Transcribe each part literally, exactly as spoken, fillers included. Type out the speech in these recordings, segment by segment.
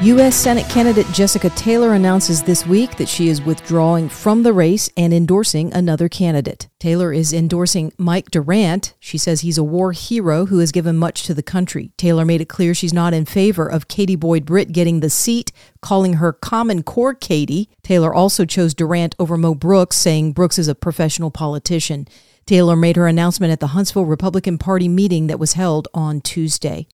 U S. Senate candidate Jessica Taylor announces this week that she is withdrawing from the race and endorsing another candidate. Taylor is endorsing Mike Durant. She says he's a war hero who has given much to the country. Taylor made it clear she's not in favor of Katie Boyd Britt getting the seat, calling her Common Core Katie. Taylor also chose Durant over Mo Brooks, saying Brooks is a professional politician. Taylor made her announcement at the Huntsville Republican Party meeting that was held on Tuesday.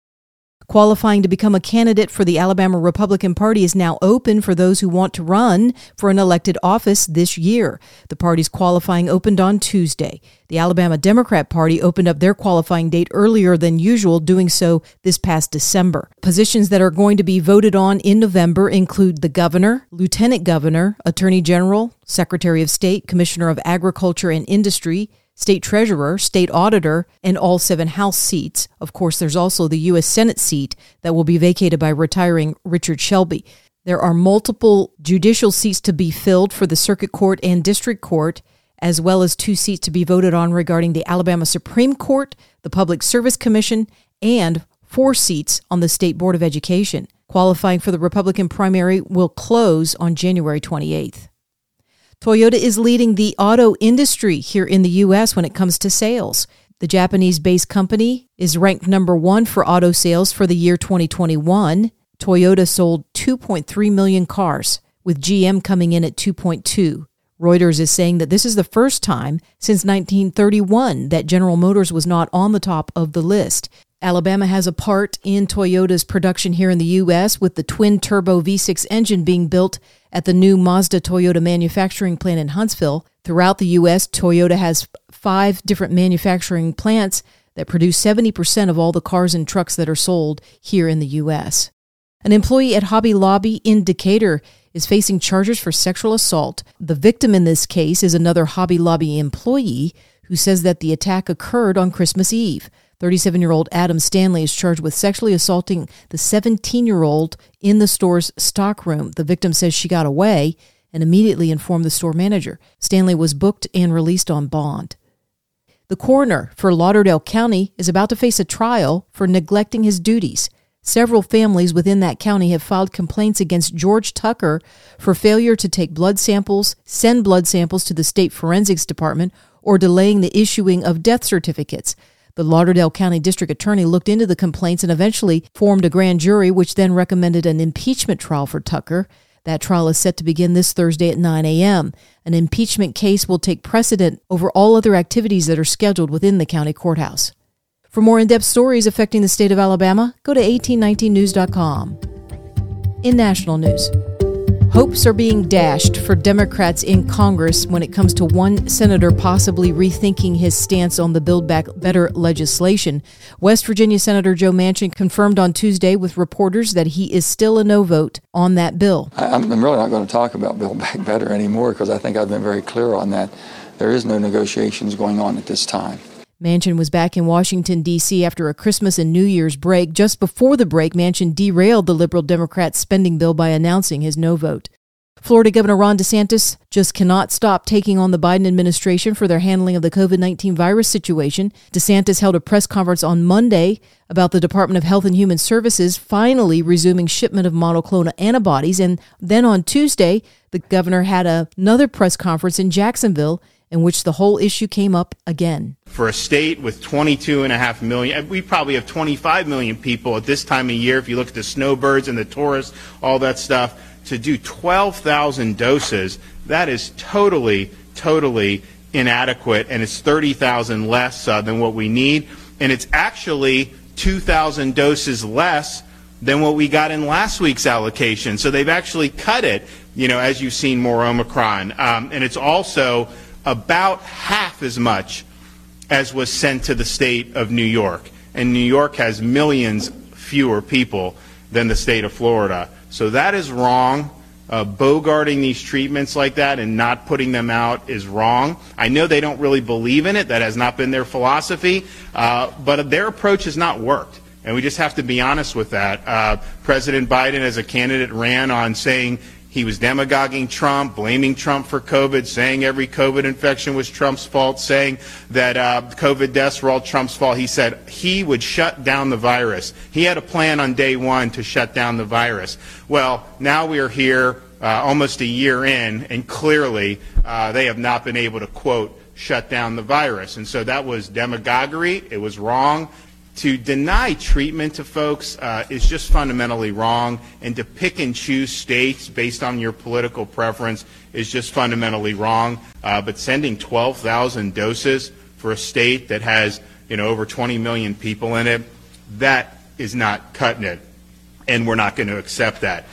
Qualifying to become a candidate for the Alabama Republican Party is now open for those who want to run for an elected office this year. The party's qualifying opened on Tuesday. The Alabama Democrat Party opened up their qualifying date earlier than usual, doing so this past December. Positions that are going to be voted on in November include the governor, lieutenant governor, attorney general, secretary of state, commissioner of agriculture and industry, state treasurer, state auditor, and all seven House seats. Of course, there's also the U S. Senate seat that will be vacated by retiring Richard Shelby. There are multiple judicial seats to be filled for the circuit court and district court, as well as two seats to be voted on regarding the Alabama Supreme Court, the Public Service Commission, and four seats on the State Board of Education. Qualifying for the Republican primary will close on January twenty-eighth. Toyota is leading the auto industry here in the U S when it comes to sales. The Japanese-based company is ranked number one for auto sales for the year twenty twenty-one. Toyota sold two point three million cars, with G M coming in at two point two. Reuters is saying that this is the first time since nineteen thirty-one that General Motors was not on the top of the list. Alabama has a part in Toyota's production here in the U S, with the twin-turbo V six engine being built at the new Mazda Toyota manufacturing plant in Huntsville. Throughout the U S, Toyota has five different manufacturing plants that produce seventy percent of all the cars and trucks that are sold here in the U S. An employee at Hobby Lobby in Decatur is facing charges for sexual assault. The victim in this case is another Hobby Lobby employee who says that the attack occurred on Christmas Eve. thirty-seven-year-old Adam Stanley is charged with sexually assaulting the seventeen-year-old in the store's stockroom. The victim says she got away and immediately informed the store manager. Stanley was booked and released on bond. The coroner for Lauderdale County is about to face a trial for neglecting his duties. Several families within that county have filed complaints against George Tucker for failure to take blood samples, send blood samples to the state forensics department, or delaying the issuing of death certificates. The Lauderdale County District Attorney looked into the complaints and eventually formed a grand jury, which then recommended an impeachment trial for Tucker. That trial is set to begin this Thursday at nine a.m. An impeachment case will take precedent over all other activities that are scheduled within the county courthouse. For more in-depth stories affecting the state of Alabama, go to eighteen nineteen news dot com. In national news, hopes are being dashed for Democrats in Congress when it comes to one senator possibly rethinking his stance on the Build Back Better legislation. West Virginia Senator Joe Manchin confirmed on Tuesday with reporters that he is still a no vote on that bill. I'm really not going to talk about Build Back Better anymore because I think I've been very clear on that. There is no negotiations going on at this time. Manchin was back in Washington, D C after a Christmas and New Year's break. Just before the break, Manchin derailed the liberal Democrat spending bill by announcing his no vote. Florida Governor Ron DeSantis just cannot stop taking on the Biden administration for their handling of the covid nineteen virus situation. DeSantis held a press conference on Monday about the Department of Health and Human Services finally resuming shipment of monoclonal antibodies. And then on Tuesday, the governor had another press conference in Jacksonville in which the whole issue came up again. For a state with twenty-two and a half million, we probably have twenty-five million people at this time of year, if you look at the snowbirds and the tourists, all that stuff, to do twelve thousand doses, that is totally, totally inadequate, and it's thirty thousand less uh, than what we need, and it's actually two thousand doses less than what we got in last week's allocation. So they've actually cut it, you know, as you've seen more Omicron, um, and it's also about half as much as was sent to the state of New York. And New York has millions fewer people than the state of Florida. So that is wrong. Uh, bogarting these treatments like that and not putting them out is wrong. I know they don't really believe in it. That has not been their philosophy. Uh, but their approach has not worked. And we just have to be honest with that. Uh, President Biden, as a candidate, ran on saying he was demagoguing Trump, blaming Trump for COVID, saying every COVID infection was Trump's fault, saying that uh, COVID deaths were all Trump's fault. He said he would shut down the virus. He had a plan on day one to shut down the virus. Well, now we are here uh, almost a year in, and clearly uh, they have not been able to, quote, shut down the virus. And so that was demagoguery. It was wrong. To deny treatment to folks uh, is just fundamentally wrong, and to pick and choose states based on your political preference is just fundamentally wrong. Uh, but sending twelve thousand doses for a state that has, you know, over twenty million people in it, that is not cutting it, and we're not going to accept that.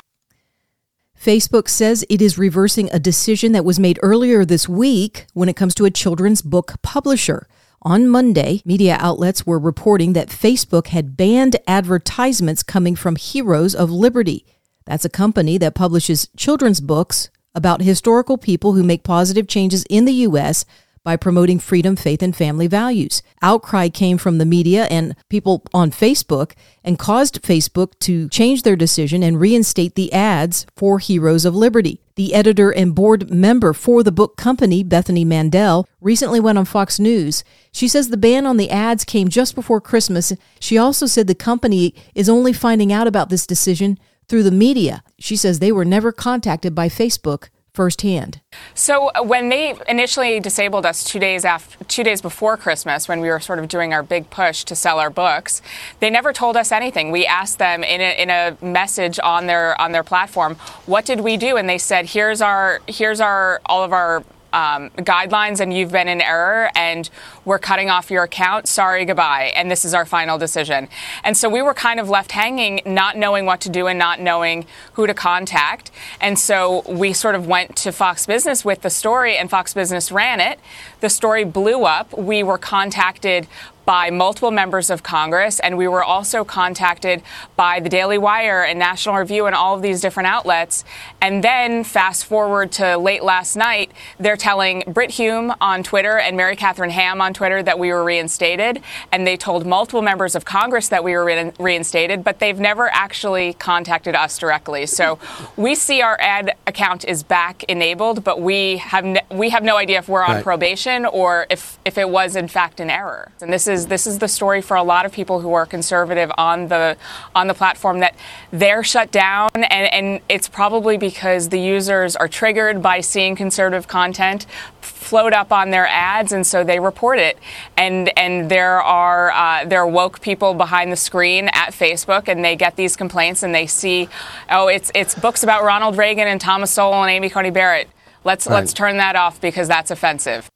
Facebook says it is reversing a decision that was made earlier this week when it comes to a children's book publisher. On Monday, media outlets were reporting that Facebook had banned advertisements coming from Heroes of Liberty. That's a company that publishes children's books about historical people who make positive changes in the U S by promoting freedom, faith, and family values. Outcry came from the media and people on Facebook and caused Facebook to change their decision and reinstate the ads for Heroes of Liberty. The editor and board member for the book company, Bethany Mandel, recently went on Fox News. She says the ban on the ads came just before Christmas. She also said the company is only finding out about this decision through the media. She says they were never contacted by Facebook firsthand. So when they initially disabled us two days after, two days before Christmas, when we were sort of doing our big push to sell our books, they never told us anything. We asked them in a, in a message on their on their platform, "What did we do?" And they said, "Here's our here's our all of our um, guidelines, and you've been in error, and we're cutting off your account. Sorry, goodbye. And this is our final decision." And so we were kind of left hanging, not knowing what to do and not knowing who to contact. And so we sort of went to Fox Business with the story, and Fox Business ran it. The story blew up. We were contacted by multiple members of Congress, and we were also contacted by The Daily Wire and National Review and all of these different outlets. And then fast forward to late last night, they're telling Brit Hume on Twitter and Mary Catherine Ham on Twitter that we were reinstated, and they told multiple members of Congress that we were re- reinstated, but they've never actually contacted us directly. So we see our ad account is back enabled, but we have ne- we have no idea if we're on right. probation or if if it was in fact an error. And this is this is the story for a lot of people who are conservative on the on the platform, that they're shut down, and, and it's probably because the users are triggered by seeing conservative content float up on their ads, and so they report it. And and there are uh, there are woke people behind the screen at Facebook, and they get these complaints, and they see, oh, it's it's books about Ronald Reagan and Thomas Sowell and Amy Coney Barrett. Let's right. let's turn that off because that's offensive.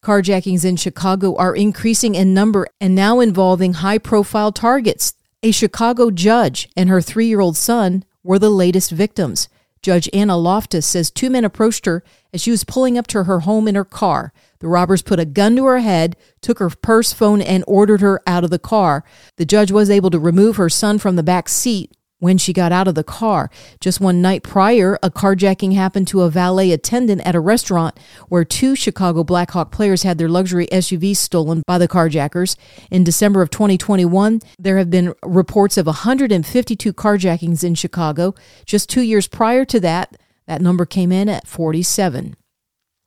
Carjackings in Chicago are increasing in number and now involving high-profile targets. A Chicago judge and her three-year-old son were the latest victims. Judge Anna Loftus says two men approached her as she was pulling up to her home in her car. The robbers put a gun to her head, took her purse, phone, and ordered her out of the car. The judge was able to remove her son from the back seat when she got out of the car. Just one night prior, a carjacking happened to a valet attendant at a restaurant where two Chicago Blackhawk players had their luxury S U Vs stolen by the carjackers. In December of twenty twenty-one, there have been reports of one hundred fifty-two carjackings in Chicago. Just two years prior to that, that number came in at forty-seven.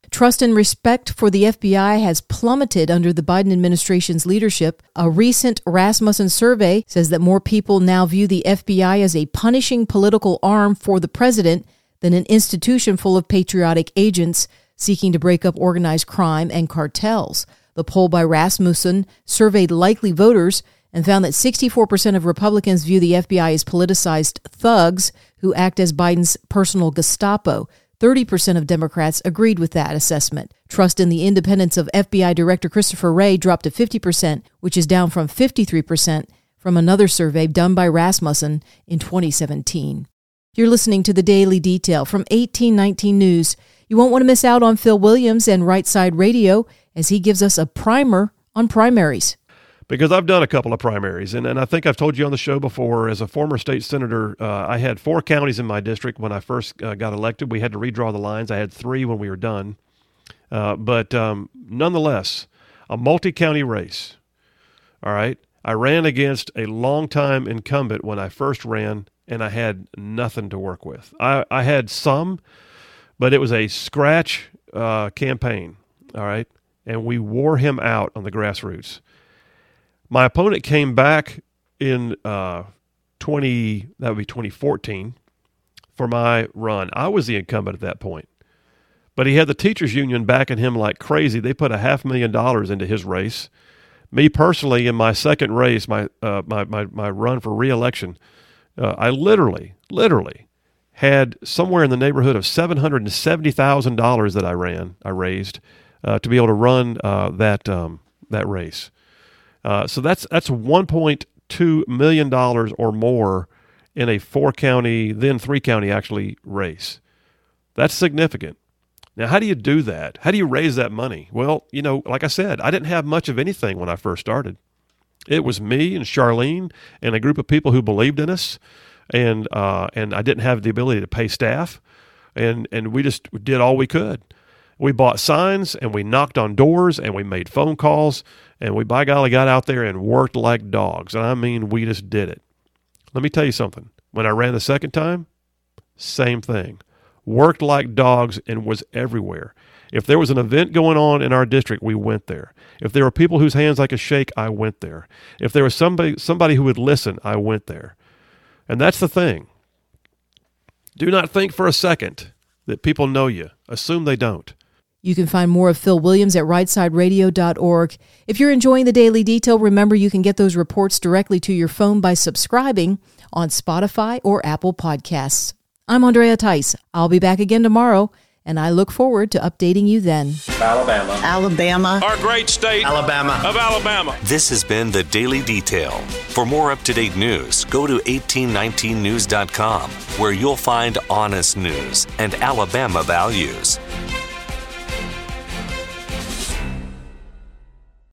Trust and respect for the F B I has plummeted under the Biden administration's leadership. A recent Rasmussen survey says that more people now view the F B I as a punishing political arm for the president than an institution full of patriotic agents seeking to break up organized crime and cartels. The poll by Rasmussen surveyed likely voters and found that sixty-four percent of Republicans view the F B I as politicized thugs who act as Biden's personal Gestapo. thirty percent of Democrats agreed with that assessment. Trust in the independence of F B I Director Christopher Wray dropped to fifty percent, which is down from fifty-three percent from another survey done by Rasmussen in twenty seventeen. You're listening to The Daily Detail from eighteen nineteen News. You won't want to miss out on Phil Williams and Right Side Radio as he gives us a primer on primaries. Because I've done a couple of primaries, and, and I think I've told you on the show before, as a former state senator, uh, I had four counties in my district when I first uh, got elected. We had to redraw the lines. I had three when we were done. Uh, but um, nonetheless, a multi-county race, all right? I ran against a longtime incumbent when I first ran, and I had nothing to work with. I, I had some, but it was a scratch uh, campaign, all right? And we wore him out on the grassroots. My opponent came back in uh, twenty that would be twenty fourteen for my run. I was the incumbent at that point. But he had the teachers union backing him like crazy. They put a half million dollars into his race. Me personally, in my second race, my uh, my, my my run for re-election, uh, I literally, literally had somewhere in the neighborhood of seven hundred seventy thousand dollars that I ran, I raised uh, to be able to run uh, that um, that race. Uh, so that's that's one point two million dollars or more in a four-county, then three-county actually race. That's significant. Now, how do you do that? How do you raise that money? Well, you know, like I said, I didn't have much of anything when I first started. It was me and Charlene and a group of people who believed in us, and uh, and I didn't have the ability to pay staff, and and we just did all we could. We bought signs, and we knocked on doors, and we made phone calls, and we, by golly, got out there and worked like dogs. And I mean, we just did it. Let me tell you something. When I ran the second time, same thing. Worked like dogs and was everywhere. If there was an event going on in our district, we went there. If there were people whose hands I could shake, I went there. If there was somebody somebody who would listen, I went there. And that's the thing. Do not think for a second that people know you. Assume they don't. You can find more of Phil Williams at right side radio dot org. If you're enjoying the Daily Detail, remember you can get those reports directly to your phone by subscribing on Spotify or Apple Podcasts. I'm Andrea Tice. I'll be back again tomorrow, and I look forward to updating you then. Alabama. Alabama. Our great state. Alabama. Of Alabama. This has been The Daily Detail. For more up-to-date news, go to eighteen nineteen news dot com, where you'll find honest news and Alabama values.